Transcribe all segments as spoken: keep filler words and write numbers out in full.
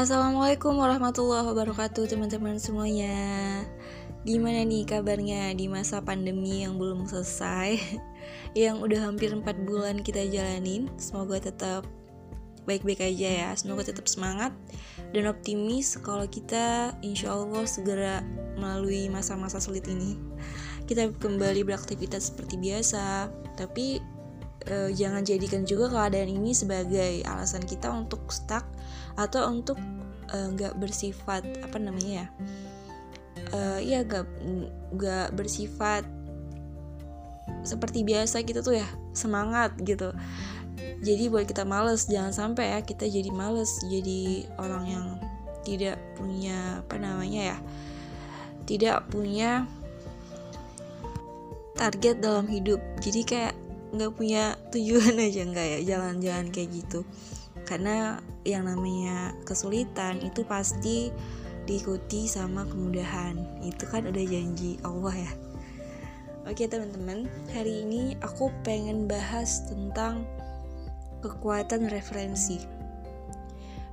Assalamualaikum warahmatullahi wabarakatuh teman-teman semuanya. Gimana nih kabarnya di masa pandemi yang belum selesai, yang udah hampir empat bulan kita jalanin? Semoga tetap baik-baik aja ya, semoga tetap semangat dan optimis kalau kita insya Allah segera melalui masa-masa sulit ini. Kita kembali beraktivitas seperti biasa, tapi eh, jangan jadikan juga keadaan ini sebagai alasan kita untuk stuck atau untuk nggak uh, bersifat apa namanya ya, uh, ya nggak nggak bersifat seperti biasa gitu tuh ya, semangat gitu. Jadi buat kita males, jangan sampai ya kita jadi males, jadi orang yang tidak punya apa namanya ya, tidak punya target dalam hidup. Jadi kayak nggak punya tujuan aja, nggak ya, jangan-jangan kayak gitu. Karena yang namanya kesulitan itu pasti diikuti sama kemudahan. Itu kan udah janji Allah ya. Oke teman-teman, hari ini aku pengen bahas tentang kekuatan referensi.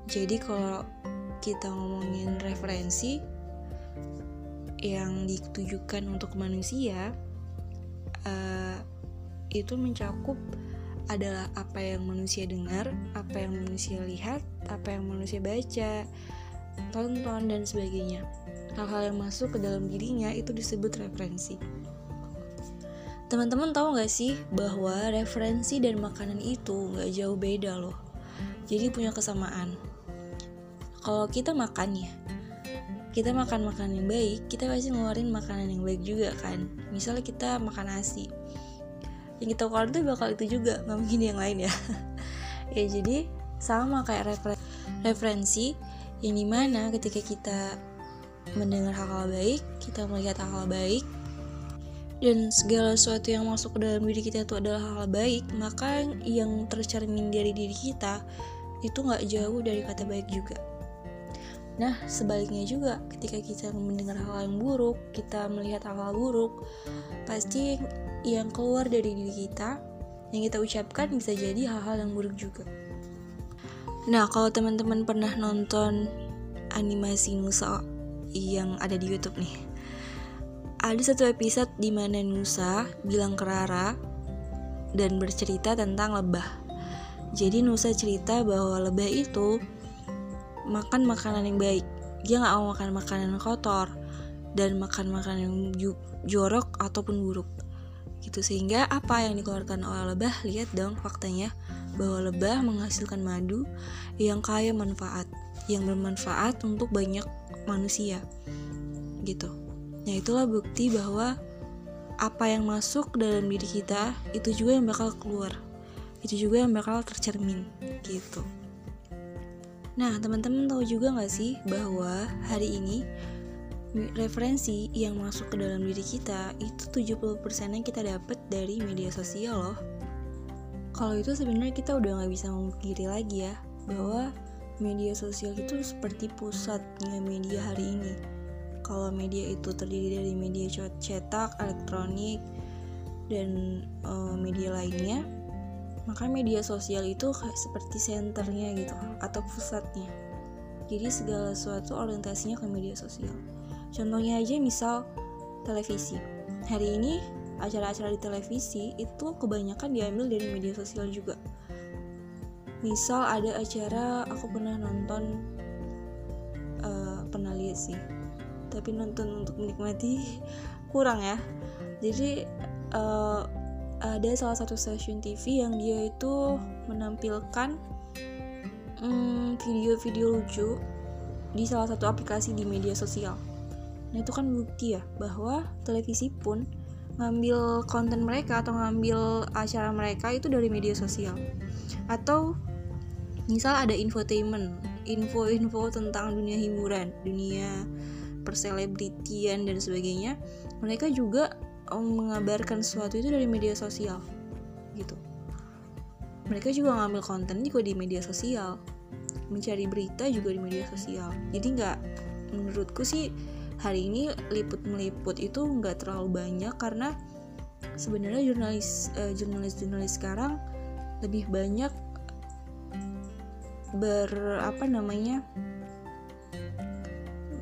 Jadi kalau kita ngomongin referensi yang ditujukan untuk manusia, uh, itu mencakup adalah apa yang manusia dengar, apa yang manusia lihat, apa yang manusia baca, tonton, dan sebagainya. Hal-hal yang masuk ke dalam dirinya itu disebut referensi. Teman-teman tahu nggak sih bahwa referensi dan makanan itu nggak jauh beda loh. Jadi punya kesamaan. Kalau kita makan ya, kita makan makanan yang baik, kita pasti ngeluarin makanan yang baik juga kan. Misalnya kita makan nasi, yang kita keluar itu bakal itu juga, nggak mungkin yang lain ya. Ya jadi sama kayak refer- referensi yang dimana ketika kita mendengar hal-hal baik, kita melihat hal-hal baik, dan segala sesuatu yang masuk ke dalam diri kita itu adalah hal-hal baik, maka yang tercermin dari diri kita itu nggak jauh dari kata baik juga. Nah sebaliknya juga, ketika kita mendengar hal-hal yang buruk, kita melihat hal-hal buruk, pasti yang keluar dari diri kita, yang kita ucapkan bisa jadi hal-hal yang buruk juga. Nah kalau teman-teman pernah nonton animasi Nusa yang ada di YouTube nih, ada satu episode di mana Nusa bilang ke Rara dan bercerita tentang lebah. Jadi Nusa cerita bahwa lebah itu makan makanan yang baik, dia gak mau makan makanan kotor dan makan makanan yang ju- jorok ataupun buruk gitu. Sehingga apa yang dikeluarkan oleh lebah, lihat dong faktanya bahwa lebah menghasilkan madu yang kaya manfaat, yang bermanfaat untuk banyak manusia gitu. Nah itulah bukti bahwa apa yang masuk dalam diri kita itu juga yang bakal keluar, itu juga yang bakal tercermin gitu. Nah, teman-teman tahu juga nggak sih bahwa hari ini referensi yang masuk ke dalam diri kita itu tujuh puluh persen-nya kita dapat dari media sosial loh. Kalau itu sebenarnya kita udah nggak bisa memungkiri lagi ya, bahwa media sosial itu seperti pusatnya media hari ini. Kalau media itu terdiri dari media cetak, elektronik, dan uh, media lainnya, maka media sosial itu seperti senternya gitu, atau pusatnya. Jadi segala sesuatu orientasinya ke media sosial. Contohnya aja misal televisi. Hari ini acara-acara di televisi itu kebanyakan diambil dari media sosial juga. Misal ada acara, aku pernah nonton, uh, pernah lihat sih, tapi nonton untuk menikmati kurang ya. Jadi uh, ada salah satu stasiun T V yang dia itu menampilkan hmm, video-video lucu di salah satu aplikasi di media sosial. Nah itu kan bukti ya bahwa televisi pun ngambil konten mereka atau ngambil acara mereka itu dari media sosial. Atau misal ada infotainment, info-info tentang dunia hiburan, dunia perselebritian dan sebagainya, mereka juga mengabarkan sesuatu itu dari media sosial gitu. Mereka juga ngambil konten juga di media sosial, mencari berita juga di media sosial. Jadi nggak, menurutku sih hari ini liput-meliput itu nggak terlalu banyak, karena sebenarnya jurnalis eh, jurnalis-jurnalis sekarang lebih banyak ber apa namanya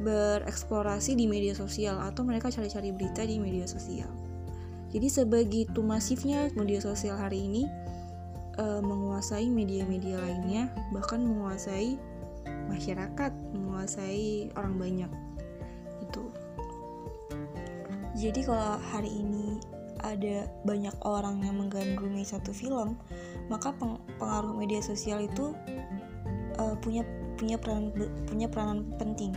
bereksplorasi di media sosial atau mereka cari-cari berita di media sosial. Jadi sebegitu masifnya media sosial hari ini e, menguasai media-media lainnya, bahkan menguasai masyarakat, menguasai orang banyak gitu. Jadi kalau hari ini ada banyak orang yang menggandrungi satu film, maka pengaruh media sosial itu uh, punya punya peran punya peranan penting.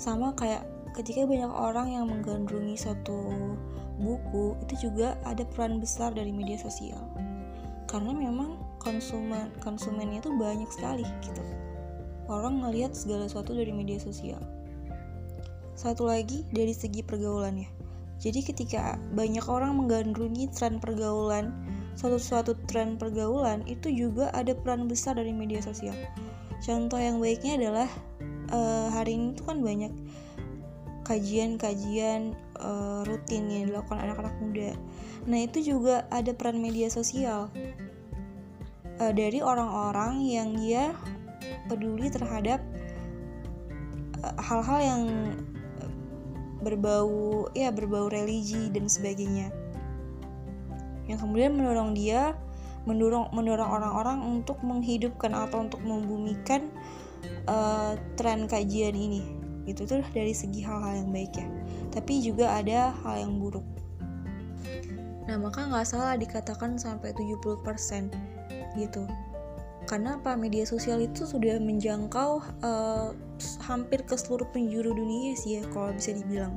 Sama kayak ketika banyak orang yang menggandrungi satu buku, itu juga ada peran besar dari media sosial. Karena memang konsumen konsumennya itu banyak sekali gitu. Orang ngelihat segala sesuatu dari media sosial. Satu lagi dari segi pergaulannya. Jadi ketika banyak orang menggandrungi tren pergaulan, suatu-suatu tren pergaulan itu juga ada peran besar dari media sosial. Contoh yang baiknya adalah uh, hari ini tuh kan banyak kajian-kajian uh, rutin yang dilakukan anak-anak muda. Nah itu juga ada peran media sosial uh, dari orang-orang yang dia peduli terhadap uh, hal-hal yang berbau ya berbau religi dan sebagainya, yang kemudian mendorong dia mendorong mendorong orang-orang untuk menghidupkan atau untuk membumikan uh, tren kajian ini. Itu tuh dari segi hal-hal yang baik ya, tapi juga ada hal yang buruk. Nah maka nggak salah dikatakan sampai tujuh puluh persen gitu, karena apa, media sosial itu sudah menjangkau uh, hampir ke seluruh penjuru dunia sih ya, kalau bisa dibilang.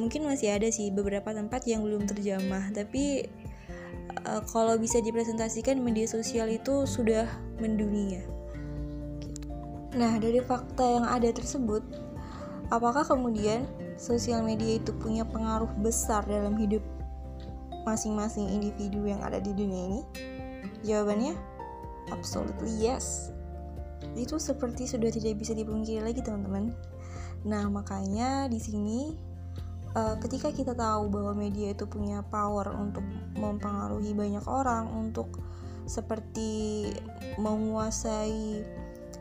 Mungkin masih ada sih beberapa tempat yang belum terjamah, tapi uh, kalau bisa dipresentasikan media sosial itu sudah mendunia gitu. Nah dari fakta yang ada tersebut, apakah kemudian sosial media itu punya pengaruh besar dalam hidup masing-masing individu yang ada di dunia ini? Jawabannya absolutely yes. Itu seperti sudah tidak bisa dipungkiri lagi, teman-teman. Nah, makanya di sini uh, ketika kita tahu bahwa media itu punya power untuk mempengaruhi banyak orang, untuk seperti menguasai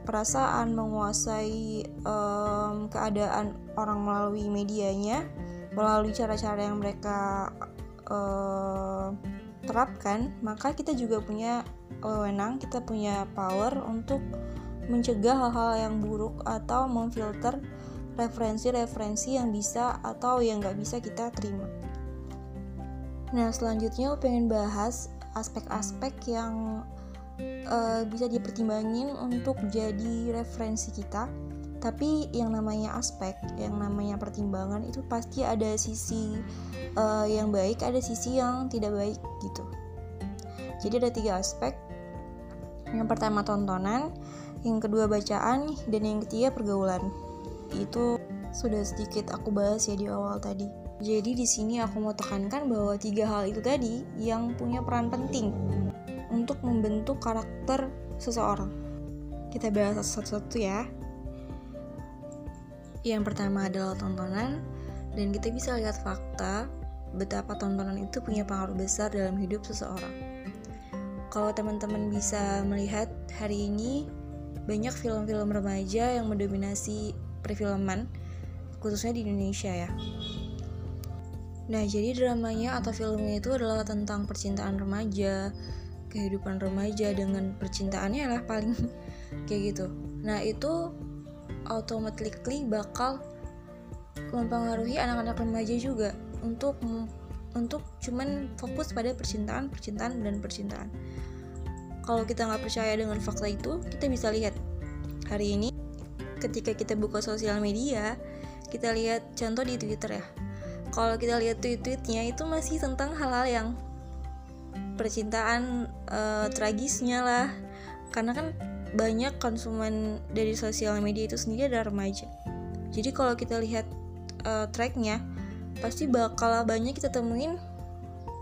perasaan, menguasai um, keadaan orang melalui medianya, melalui cara-cara yang mereka uh, terapkan, maka kita juga punya wewenang, kita punya power untuk mencegah hal-hal yang buruk atau memfilter referensi-referensi yang bisa atau yang nggak bisa kita terima. Nah selanjutnya aku pengen bahas aspek-aspek yang uh, bisa dipertimbangin untuk jadi referensi kita. Tapi yang namanya aspek, yang namanya pertimbangan itu pasti ada sisi uh, yang baik, ada sisi yang tidak baik gitu. Jadi ada tiga aspek. Yang pertama tontonan, yang kedua bacaan, dan yang ketiga pergaulan. Itu sudah sedikit aku bahas ya di awal tadi. Jadi di sini aku mau tekankan bahwa tiga hal itu tadi yang punya peran penting untuk membentuk karakter seseorang. Kita bahas satu-satu ya. Yang pertama adalah tontonan, dan kita bisa lihat fakta betapa tontonan itu punya pengaruh besar dalam hidup seseorang. Kalau teman-teman bisa melihat hari ini banyak film-film remaja yang mendominasi perfilman, khususnya di Indonesia ya. Nah jadi dramanya atau filmnya itu adalah tentang percintaan remaja, kehidupan remaja dengan percintaannya lah paling kayak gitu. Nah itu automatically bakal mempengaruhi anak-anak remaja juga untuk untuk cuman fokus pada percintaan, percintaan, dan percintaan. Kalau kita nggak percaya dengan fakta itu, kita bisa lihat hari ini ketika kita buka sosial media, kita lihat contoh di Twitter ya. Kalau kita lihat tweet-tweetnya itu masih tentang hal-hal yang percintaan, e, tragisnya lah, karena kan banyak konsumen dari sosial media itu sendiri adalah remaja. Jadi kalau kita lihat e, tracknya, pasti bakal banyak kita temuin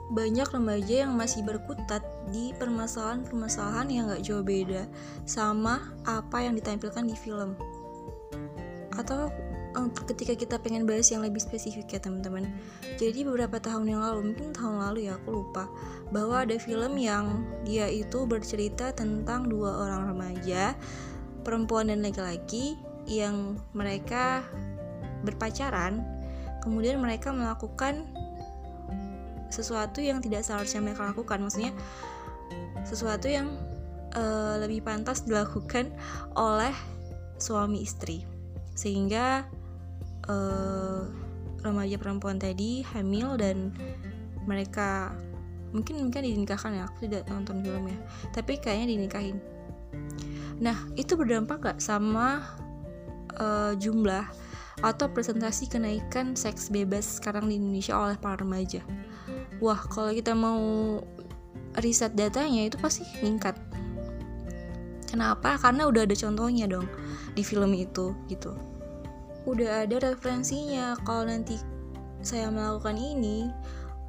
banyak remaja yang masih berkutat di permasalahan-permasalahan yang gak jauh beda sama apa yang ditampilkan di film. Atau ketika kita pengen bahas yang lebih spesifik ya teman-teman, jadi beberapa tahun yang lalu, mungkin tahun lalu ya, aku lupa, bahwa ada film yang dia itu bercerita tentang dua orang remaja, perempuan dan laki-laki, yang mereka berpacaran, kemudian mereka melakukan sesuatu yang tidak seharusnya mereka lakukan, maksudnya sesuatu yang uh, lebih pantas dilakukan oleh suami istri, sehingga uh, remaja perempuan tadi hamil dan mereka mungkin mungkin dinikahkan ya, aku tidak nonton filmnya, tapi kayaknya dinikahin. Nah, itu berdampak gak sama uh, jumlah atau presentasi kenaikan seks bebas sekarang di Indonesia oleh para remaja? Wah, kalau kita mau riset datanya itu pasti meningkat. Kenapa? Karena udah ada contohnya dong di film itu gitu. Udah ada referensinya. Kalau nanti saya melakukan ini,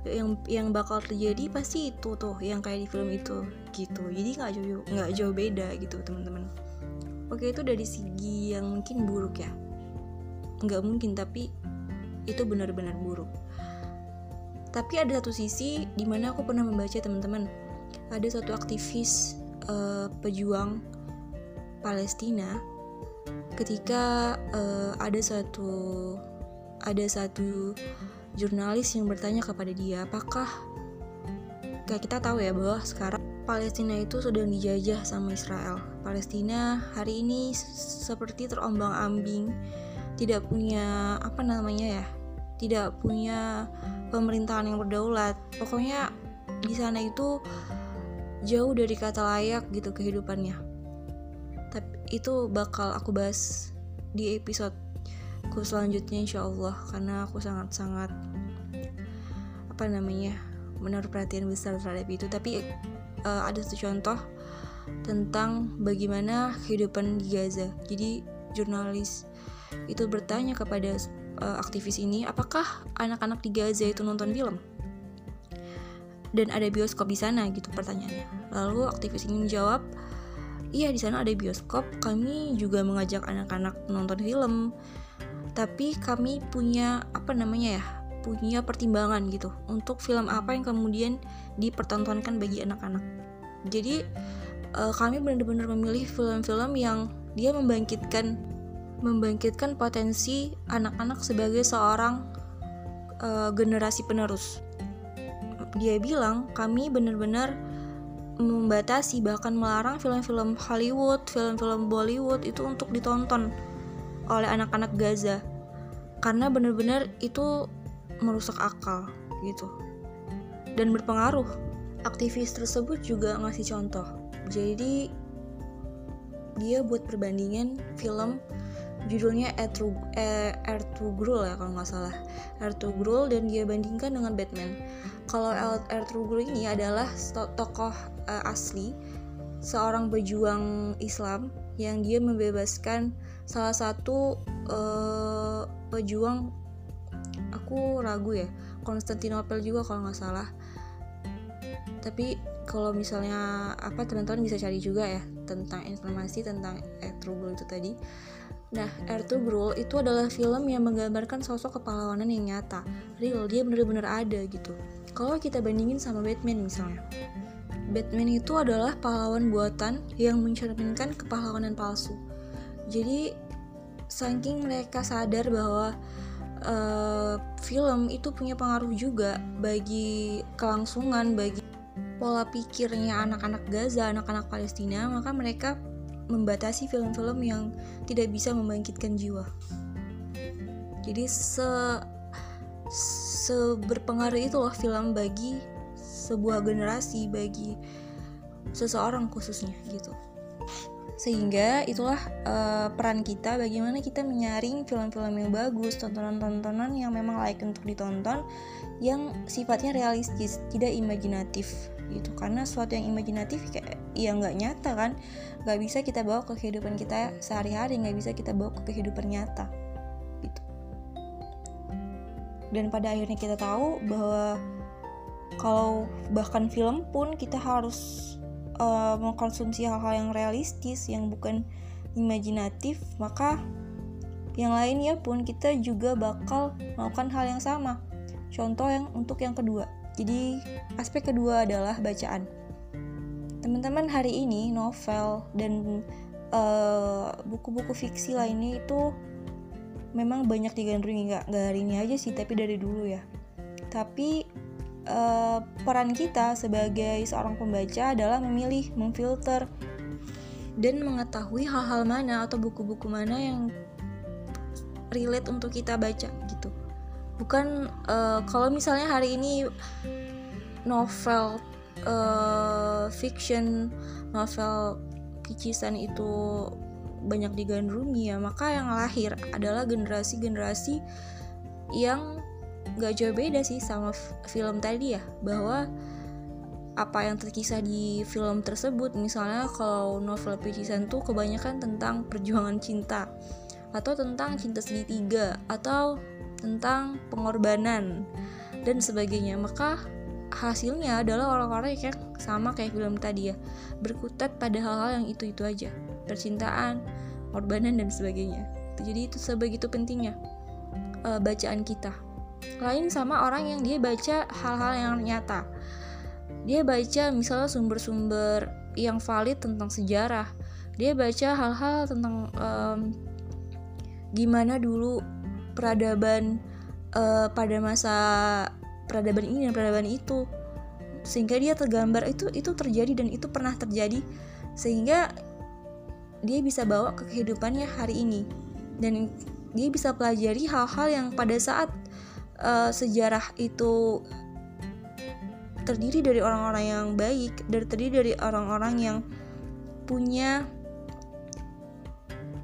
yang yang bakal terjadi pasti itu tuh yang kayak di film itu gitu. Jadi nggak jauh nggak jauh beda gitu, teman-teman. Oke, itu dari segi yang mungkin buruk ya, nggak mungkin tapi itu benar-benar buruk. Tapi ada satu sisi dimana aku pernah membaca, teman-teman, ada satu aktivis uh, pejuang Palestina ketika uh, ada satu ada satu jurnalis yang bertanya kepada dia, apakah kayak kita tahu ya bahwa sekarang Palestina itu sedang dijajah sama Israel. Palestina hari ini seperti terombang-ambing, tidak punya apa namanya ya, tidak punya pemerintahan yang berdaulat. Pokoknya di sana itu jauh dari kata layak gitu kehidupannya. Tapi itu bakal aku bahas di episode aku selanjutnya insyaallah, karena aku sangat-sangat apa namanya menaruh perhatian besar terhadap itu. Tapi uh, ada satu contoh tentang bagaimana kehidupan di Gaza. Jadi jurnalis itu bertanya kepada uh, aktivis ini, apakah anak-anak di Gaza itu nonton film dan ada bioskop di sana gitu pertanyaannya. Lalu aktivis ini menjawab, iya di sana ada bioskop, kami juga mengajak anak-anak nonton film, tapi kami punya apa namanya ya, punya pertimbangan gitu untuk film apa yang kemudian dipertontonkan bagi anak-anak. Jadi uh, kami benar-benar memilih film-film yang dia membangkitkan membangkitkan potensi anak-anak sebagai seorang uh, generasi penerus. Dia bilang kami benar-benar membatasi bahkan melarang film-film Hollywood, film-film Bollywood itu untuk ditonton oleh anak-anak Gaza, karena benar-benar itu merusak akal gitu dan berpengaruh. Aktivis tersebut juga ngasih contoh. Jadi dia buat perbandingan film, judulnya Ertugrul ya kalau nggak salah, Ertugrul, dan dia bandingkan dengan Batman. Kalau Ertugrul ini adalah tokoh uh, asli, seorang pejuang Islam yang dia membebaskan salah satu uh, pejuang, aku ragu ya, Konstantinopel juga kalau nggak salah. Tapi kalau misalnya apa teman-teman bisa cari juga ya tentang informasi tentang Ertugrul itu tadi. Nah, Ertugrul itu adalah film yang menggambarkan sosok kepahlawanan yang nyata, real, dia benar-benar ada gitu. Kalau kita bandingin sama Batman misalnya, Batman itu adalah pahlawan buatan yang mencerminkan kepahlawanan palsu. Jadi saking mereka sadar bahwa uh, film itu punya pengaruh juga bagi kelangsungan, bagi pola pikirnya anak-anak Gaza, anak-anak Palestina, maka mereka membatasi film-film yang tidak bisa membangkitkan jiwa. Jadi se seberpengaruh itulah film bagi sebuah generasi, bagi seseorang khususnya gitu. Sehingga itulah uh, peran kita, bagaimana kita menyaring film-film yang bagus, tontonan-tontonan yang memang layak untuk ditonton, yang sifatnya realistis, tidak imajinatif gitu. Karena sesuatu yang imajinatif ya nggak nyata kan, nggak bisa kita bawa ke kehidupan kita sehari-hari, nggak bisa kita bawa ke kehidupan nyata gitu. Dan pada akhirnya kita tahu bahwa kalau bahkan film pun kita harus Uh, mengkonsumsi hal-hal yang realistis, yang bukan imajinatif, maka yang lainnya pun kita juga bakal melakukan hal yang sama. Contoh yang untuk yang kedua. Jadi aspek kedua adalah bacaan. Teman-teman, hari ini novel dan uh, buku-buku fiksi lainnya itu memang banyak digandrungi, nggak nggak hari ini aja sih, tapi dari dulu ya. Tapi uh, peran kita sebagai seorang pembaca adalah memilih, memfilter, dan mengetahui hal-hal mana atau buku-buku mana yang relate untuk kita baca gitu. Bukan uh, kalau misalnya hari ini novel uh, fiction, novel kicisan itu banyak digandrungi ya, maka yang lahir adalah generasi-generasi yang gak jauh beda sih sama f- film tadi ya, bahwa apa yang terkisah di film tersebut, misalnya kalau novel pecisan tuh kebanyakan tentang perjuangan cinta, atau tentang cinta segitiga, atau tentang pengorbanan dan sebagainya, maka hasilnya adalah orang-orang yang kayak, sama kayak film tadi ya, berkutat pada hal-hal yang itu-itu aja, percintaan, pengorbanan dan sebagainya. Jadi itu sebegitu pentingnya e, bacaan kita. Lain sama orang yang dia baca hal-hal yang nyata. Dia baca misalnya sumber-sumber yang valid tentang sejarah. Dia baca hal-hal tentang um, gimana dulu peradaban uh, pada masa peradaban ini dan peradaban itu. Sehingga dia tergambar itu itu terjadi dan itu pernah terjadi, sehingga dia bisa bawa ke kehidupannya hari ini, dan dia bisa pelajari hal-hal yang pada saat uh, sejarah itu terdiri dari orang-orang yang baik, dari terdiri dari orang-orang yang punya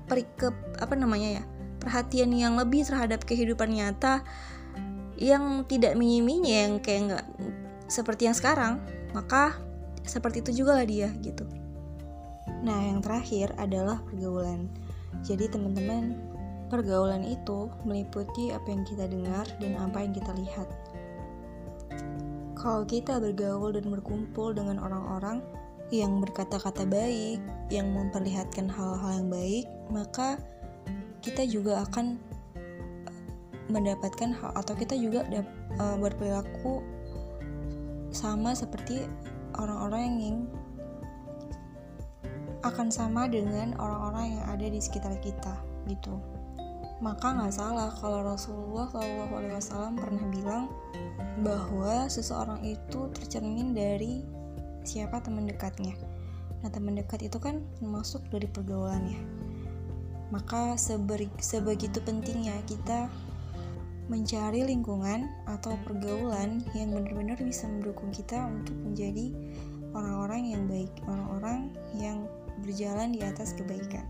perikep apa namanya ya perhatian yang lebih terhadap kehidupan nyata, yang tidak miniminya, yang kayak nggak seperti yang sekarang, maka seperti itu juga lah dia gitu. Nah, yang terakhir adalah pergaulan. Jadi teman-teman, pergaulan itu meliputi apa yang kita dengar dan apa yang kita lihat. Kalau kita bergaul dan berkumpul dengan orang-orang yang berkata-kata baik, yang memperlihatkan hal-hal yang baik, maka kita juga akan mendapatkan hal, atau kita juga uh, berperilaku sama seperti orang-orang yang akan sama dengan orang-orang yang ada di sekitar kita gitu. Maka nggak salah kalau Rasulullah shallallahu alaihi wasallam pernah bilang bahwa seseorang itu tercermin dari siapa teman dekatnya. Nah, teman dekat itu kan masuk dari pergaulannya. Maka seberi, sebegitu pentingnya kita mencari lingkungan atau pergaulan yang benar-benar bisa mendukung kita untuk menjadi orang-orang yang baik, orang-orang yang berjalan di atas kebaikan.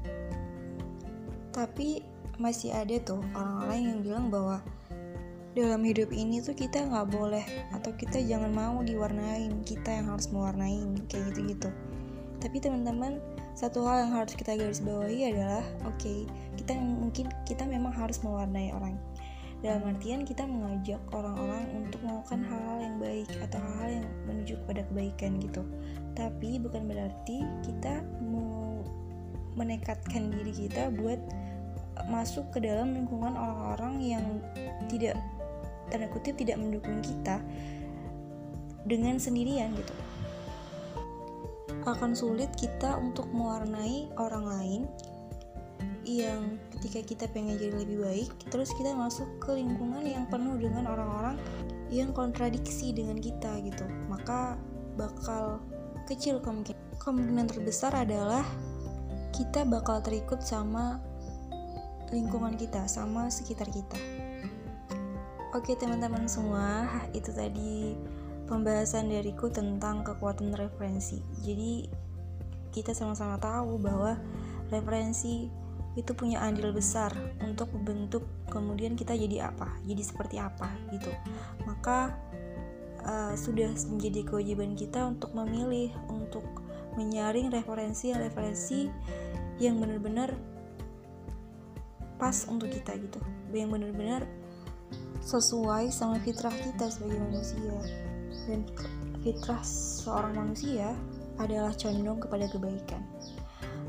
Tapi masih ada tuh orang-orang yang bilang bahwa dalam hidup ini tuh kita nggak boleh, atau kita jangan mau diwarnain, kita yang harus mewarnain, kayak gitu-gitu. Tapi teman-teman, satu hal yang harus kita garis bawahi adalah, oke, okay, kita mungkin kita memang harus mewarnai orang. Dalam artian kita mengajak orang-orang untuk melakukan hal-hal yang baik atau hal-hal yang menuju kepada kebaikan gitu. Tapi bukan berarti kita mau menekatkan diri kita buat masuk ke dalam lingkungan orang-orang yang tidak, tanda kutip, tidak mendukung kita dengan sendirian gitu. Akan sulit kita untuk mewarnai orang lain yang ketika kita pengen jadi lebih baik, terus kita masuk ke lingkungan yang penuh dengan orang-orang yang kontradiksi dengan kita gitu. Maka bakal kecil kemungkinan. Kemungkinan terbesar adalah kita bakal terikut sama lingkungan kita, sama sekitar kita. Oke teman-teman semua, itu tadi pembahasan dariku tentang kekuatan referensi. Jadi kita sama-sama tahu bahwa referensi itu punya andil besar untuk membentuk kemudian kita jadi apa, jadi seperti apa gitu. Maka uh, sudah menjadi kewajiban kita untuk memilih, untuk menyaring referensi-referensi yang benar-benar pas untuk kita gitu, yang benar-benar sesuai sama fitrah kita sebagai manusia. Dan fitrah seorang manusia adalah condong kepada kebaikan.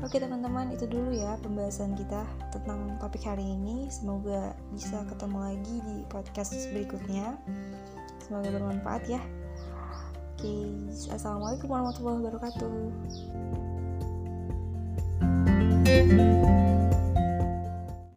Oke teman-teman, itu dulu ya pembahasan kita tentang topik hari ini. Semoga bisa ketemu lagi di podcast berikutnya. Semoga bermanfaat ya. Oke, assalamualaikum warahmatullahi wabarakatuh.